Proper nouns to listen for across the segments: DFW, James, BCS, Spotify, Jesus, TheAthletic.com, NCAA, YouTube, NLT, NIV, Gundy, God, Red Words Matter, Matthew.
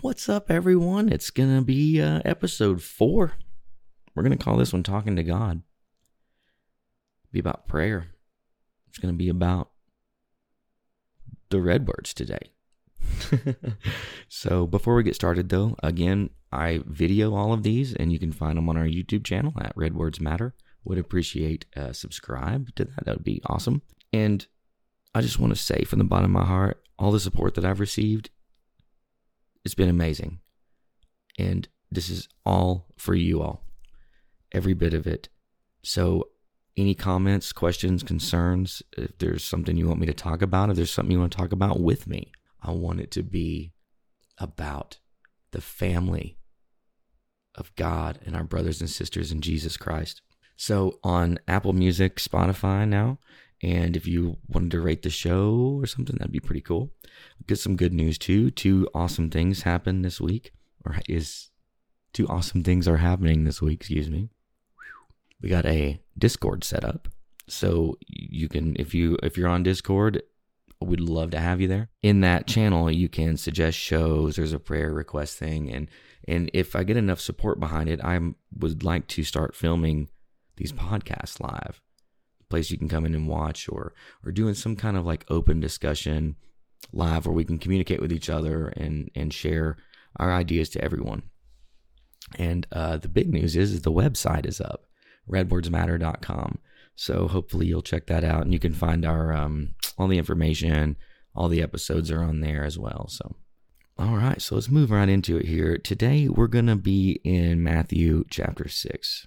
What's up, everyone? It's going to be episode 4. We're going to call this one Talking to God. It'll be about prayer. It's going to be about the red words today. So before we get started, though, again, I video all of these, and you can find them on our YouTube channel at Red Words Matter. Would appreciate subscribe to that. That would be awesome. And I just want to say from the bottom of my heart, all the support that I've received, it's been amazing. And this is all for you all. Every bit of it. So any comments, questions, concerns, if there's something you want me to talk about, if there's something you want to talk about with me, I want it to be about the family of God and our brothers and sisters in Jesus Christ. So on Apple Music, Spotify now, and if you wanted to rate the show or something, that'd be pretty cool. Get some good news too. Two awesome things are happening this week, excuse me. We got a Discord set up. So you can, if you're on Discord, we'd love to have you there. In that channel, you can suggest shows. There's a prayer request thing. And if I get enough support behind it, I would like to start filming these podcasts live. A place you can come in and watch or doing some kind of like open discussion live where we can communicate with each other and share our ideas to everyone. And the big news is the website is up, redwordsmatter.com. So hopefully you'll check that out, and you can find our all the information. All the episodes are on there as well. So all right, so let's move right into it here. Today we're going to be in Matthew chapter 6.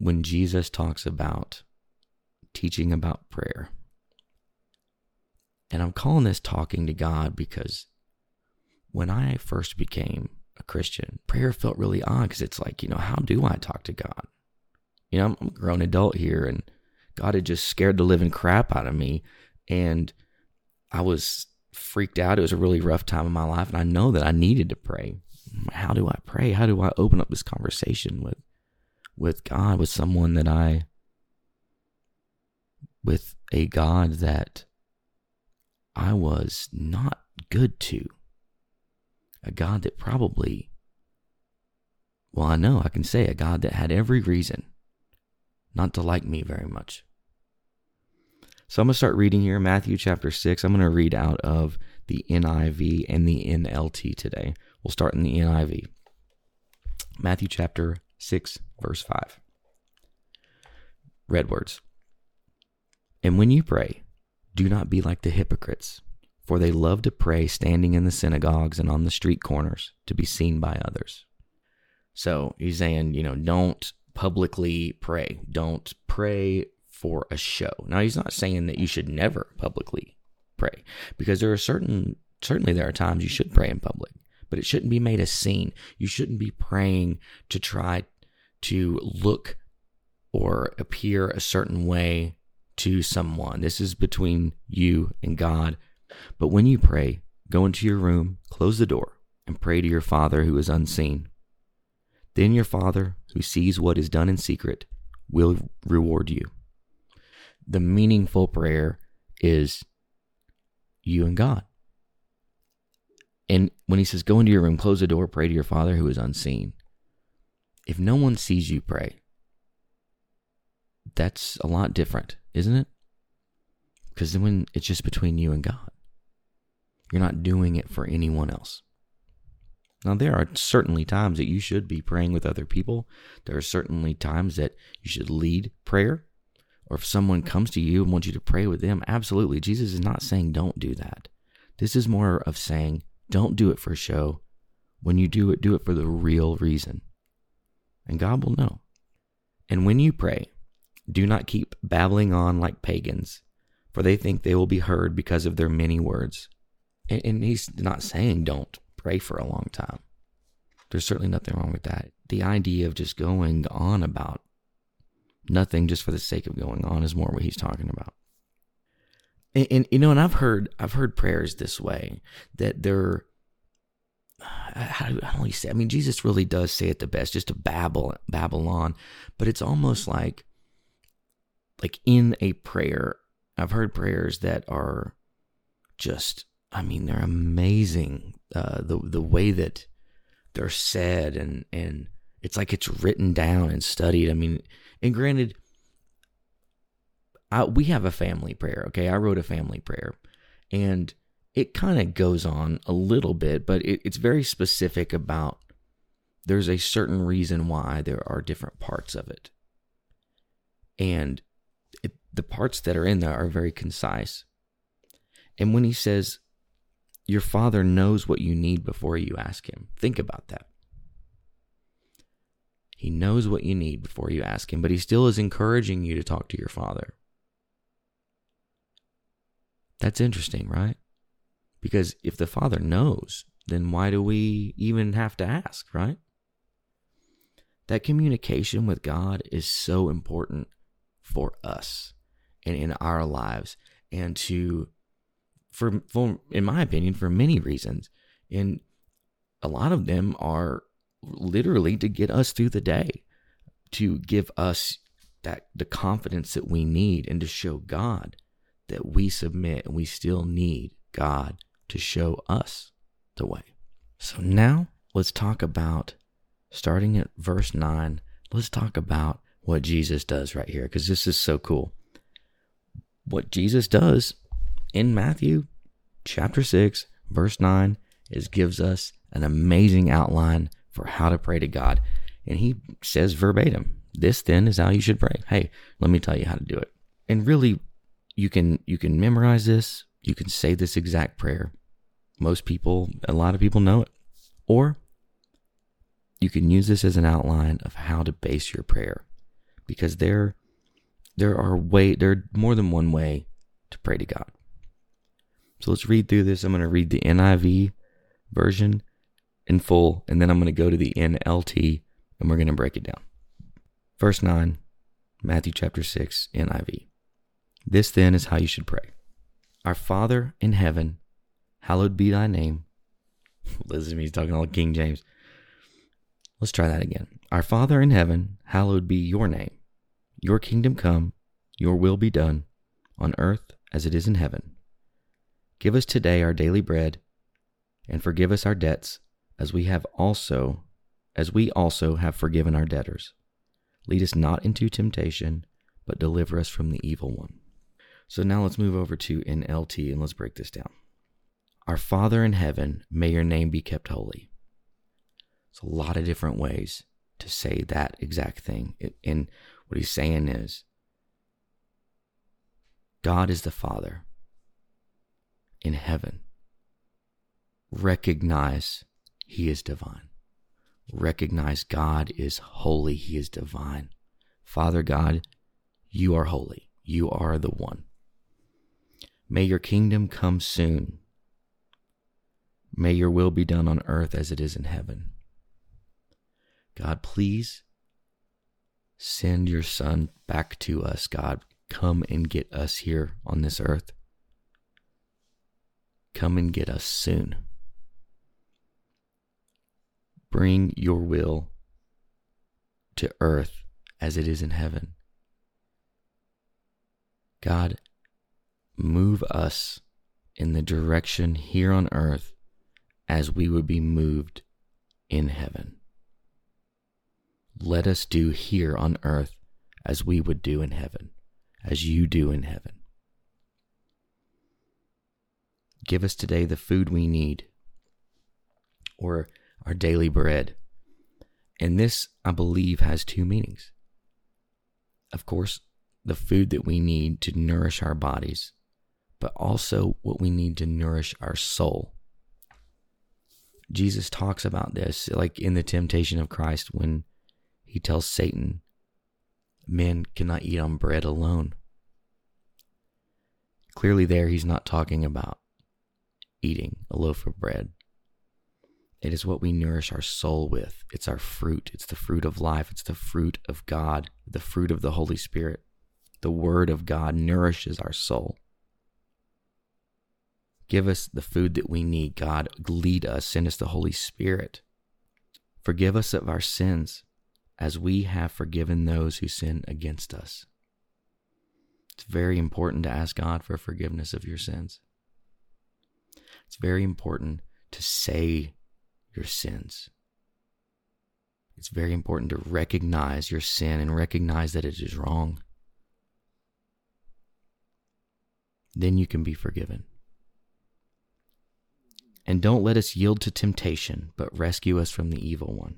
When Jesus talks about teaching about prayer. And I'm calling this Talking to God because when I first became a Christian, prayer felt really odd because it's like, how do I talk to God? I'm a grown adult here, and God had just scared the living crap out of me, and I was freaked out. It was a really rough time in my life, and I know that I needed to pray. How do I pray? How do I open up this conversation with God, with someone that with a God that I was not good to? A God that probably, I know I can say a God that had every reason not to like me very much. So I'm going to start reading here, Matthew chapter 6. I'm going to read out of the NIV and the NLT today. We'll start in the NIV. Matthew chapter 6, verse 5. Red words. And when you pray, do not be like the hypocrites, for they love to pray standing in the synagogues and on the street corners to be seen by others. So he's saying, don't publicly pray. Don't pray for a show. Now, he's not saying that you should never publicly pray, because there are certainly there are times you should pray in public, but it shouldn't be made a scene. You shouldn't be praying to try to look or appear a certain way to someone. This is between you and God. But when you pray, go into your room, close the door, and pray to your Father who is unseen. Then your Father, who sees what is done in secret, will reward you. The meaningful prayer is you and God. And when he says, go into your room, close the door, pray to your Father who is unseen. If no one sees you pray, that's a lot different, isn't it? Because then when it's just between you and God. You're not doing it for anyone else. Now, there are certainly times that you should be praying with other people. There are certainly times that you should lead prayer. Or if someone comes to you and wants you to pray with them, absolutely. Jesus is not saying don't do that. This is more of saying don't do it for show. When you do it for the real reason. And God will know. And when you pray, do not keep babbling on like pagans, for they think they will be heard because of their many words. And he's not saying don't pray for a long time. There's certainly nothing wrong with that. The idea of just going on about nothing just for the sake of going on is more what he's talking about. And I've heard prayers this way, that they're, Jesus really does say it the best, just to babble on, but it's almost like in a prayer, I've heard prayers that are just I mean, they're amazing. The way that they're said, and it's like it's written down and studied. I mean, and granted, we have a family prayer, okay? I wrote a family prayer, and it kind of goes on a little bit, but it's very specific about there's a certain reason why there are different parts of it. And the parts that are in there are very concise. And when he says, your Father knows what you need before you ask him. Think about that. He knows what you need before you ask him, but he still is encouraging you to talk to your Father. That's interesting, right? Because if the Father knows, then why do we even have to ask, right? That communication with God is so important for us and in our lives, and for in my opinion, for many reasons, and a lot of them are literally to get us through the day, to give us the confidence that we need, and to show God that we submit and we still need God to show us the way. So now let's talk about, starting at verse 9, let's talk about what Jesus does right here, because this is so cool. What Jesus does in Matthew chapter 6, verse 9, it gives us an amazing outline for how to pray to God. And he says verbatim, this then is how you should pray. Hey, let me tell you how to do it. And really, you can memorize this. You can say this exact prayer. Most people, a lot of people know it. Or you can use this as an outline of how to base your prayer. Because there are more than one way to pray to God. So let's read through this. I'm going to read the NIV version in full, and then I'm going to go to the NLT, and we're going to break it down. Verse 9, Matthew chapter 6, NIV. This then is how you should pray. Our Father in heaven, hallowed be thy name. Listen to me, he's talking all King James. Let's try that again. Our Father in heaven, hallowed be your name. Your kingdom come, your will be done, on earth as it is in heaven. Give us today our daily bread, and forgive us our debts, as we also have forgiven our debtors. Lead us not into temptation, but deliver us from the evil one. So now let's move over to NLT, and let's break this down. Our Father in heaven, may your name be kept holy. It's a lot of different ways to say that exact thing. And what he's saying is, God is the Father in heaven. Recognize he is divine. Recognize God is holy. He is divine. Father God, you are holy. You are the one. May your kingdom come soon. May your will be done on earth as it is in heaven. God, please send your Son back to us. God, come and get us here on this earth. Come and get us soon. Bring your will to earth as it is in heaven. God, move us in the direction here on earth as we would be moved in heaven. Let us do here on earth as we would do in heaven, as you do in heaven. Give us today the food we need, or our daily bread. And this, I believe, has two meanings. Of course, the food that we need to nourish our bodies, but also what we need to nourish our soul. Jesus talks about this, like in the temptation of Christ, when he tells Satan, men cannot eat on bread alone. Clearly there, he's not talking about eating a loaf of bread. It is what we nourish our soul with. It's our fruit. It's the fruit of life. It's the fruit of God, the fruit of the Holy Spirit. The Word of God nourishes our soul. Give us the food that we need, God. Lead us. Send us the Holy Spirit. Forgive us of our sins as we have forgiven those who sin against us. It's very important to ask God for forgiveness of your sins. It's very important to say your sins. It's very important to recognize your sin and recognize that it is wrong. Then you can be forgiven. And don't let us yield to temptation, but rescue us from the evil one.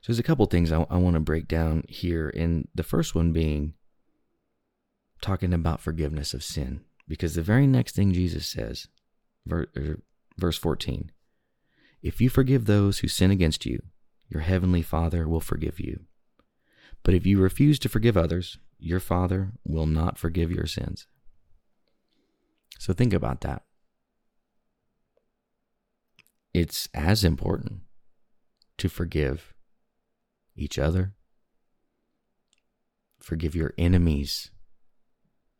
So there's a couple things I want to break down here. And the first one being talking about forgiveness of sin. Because the very next thing Jesus says, verse 14, if you forgive those who sin against you, your heavenly Father will forgive you. But if you refuse to forgive others, your Father will not forgive your sins. So think about that. It's as important to forgive each other, forgive your enemies,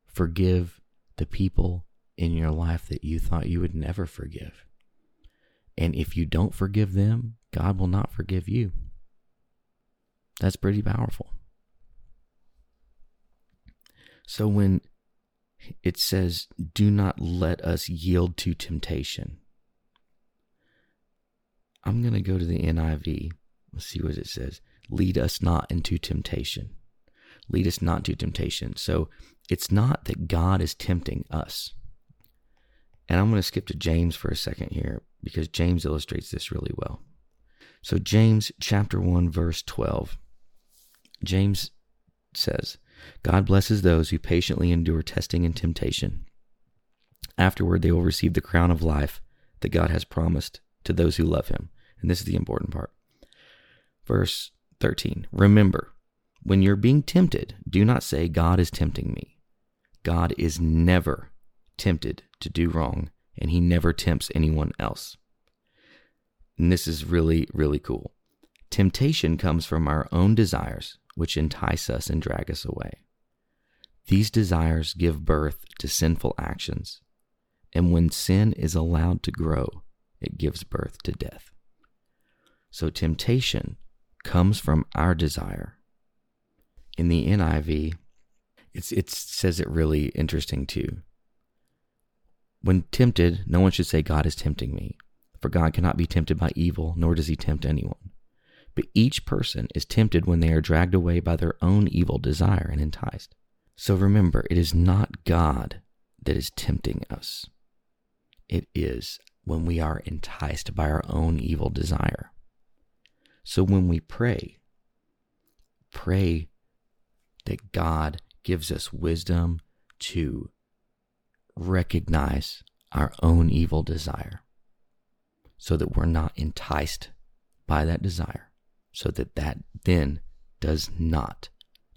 forgive the people in your life that you thought you would never forgive. And if you don't forgive them, God will not forgive you. That's pretty powerful. So when it says, do not let us yield to temptation, I'm going to go to the NIV. Let's see what it says. Lead us not into temptation. Lead us not to temptation. So it's not that God is tempting us. And I'm going to skip to James for a second here, because James illustrates this really well. So James chapter 1, verse 12. James says, God blesses those who patiently endure testing and temptation. Afterward, they will receive the crown of life that God has promised to those who love him. And this is the important part. Verse 13. Remember, when you're being tempted, do not say, God is tempting me. God is never tempted to do wrong, and he never tempts anyone else. And this is really, really cool. Temptation comes from our own desires, which entice us and drag us away. These desires give birth to sinful actions, and when sin is allowed to grow, it gives birth to death. So temptation comes from our desire. In the NIV, it says it really interesting too. When tempted, no one should say, God is tempting me, for God cannot be tempted by evil, nor does he tempt anyone. But each person is tempted when they are dragged away by their own evil desire and enticed. So remember, it is not God that is tempting us. It is when we are enticed by our own evil desire. So when we pray, pray that God gives us wisdom to recognize our own evil desire so that we're not enticed by that desire, so that then does not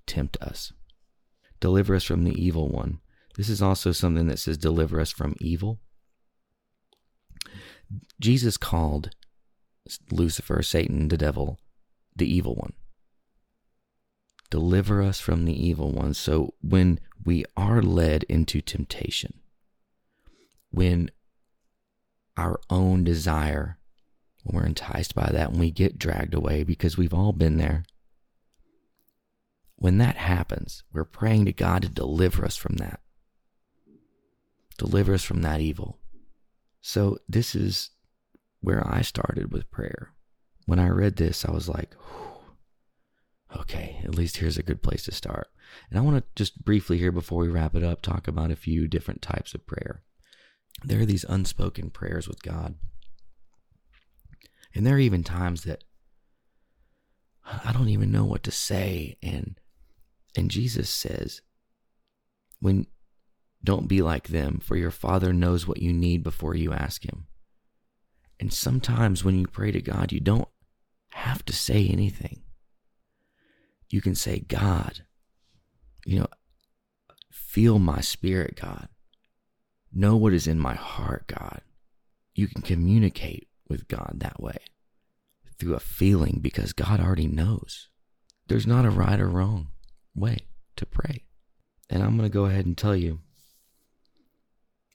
tempt us. Deliver us from the evil one. This is also something that says deliver us from evil. Jesus called Lucifer, Satan, the devil, the evil one. Deliver us from the evil one. So when we are led into temptation, when our own desire, when we're enticed by that, when we get dragged away, because we've all been there, when that happens, we're praying to God to deliver us from that. Deliver us from that evil. So this is where I started with prayer. When I read this, I was like, okay, at least here's a good place to start. And I want to just briefly here, before we wrap it up, talk about a few different types of prayer. There are these unspoken prayers with God. And there are even times that I don't even know what to say. And Jesus says, don't be like them, for your Father knows what you need before you ask him. And sometimes when you pray to God, you don't have to say anything. You can say, God, feel my spirit, God. Know what is in my heart, God. You can communicate with God that way, through a feeling, because God already knows. There's not a right or wrong way to pray. And I'm going to go ahead and tell you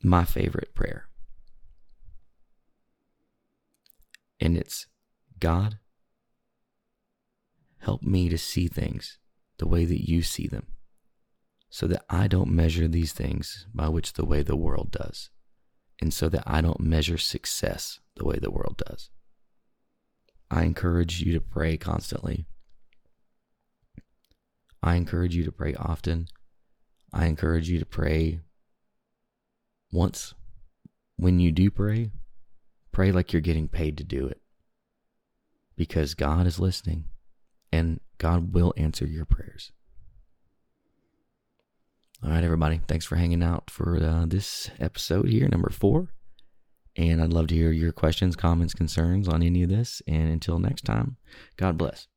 my favorite prayer. And it's, God, help me to see things the way that you see them, so that I don't measure these things by which the way the world does, and so that I don't measure success the way the world does. I encourage you to pray constantly. I encourage you to pray often. I encourage you to pray once. When you do pray, pray like you're getting paid to do it, because God is listening and God will answer your prayers. All right, everybody. Thanks for hanging out for this episode here, number 4. And I'd love to hear your questions, comments, concerns on any of this. And until next time, God bless.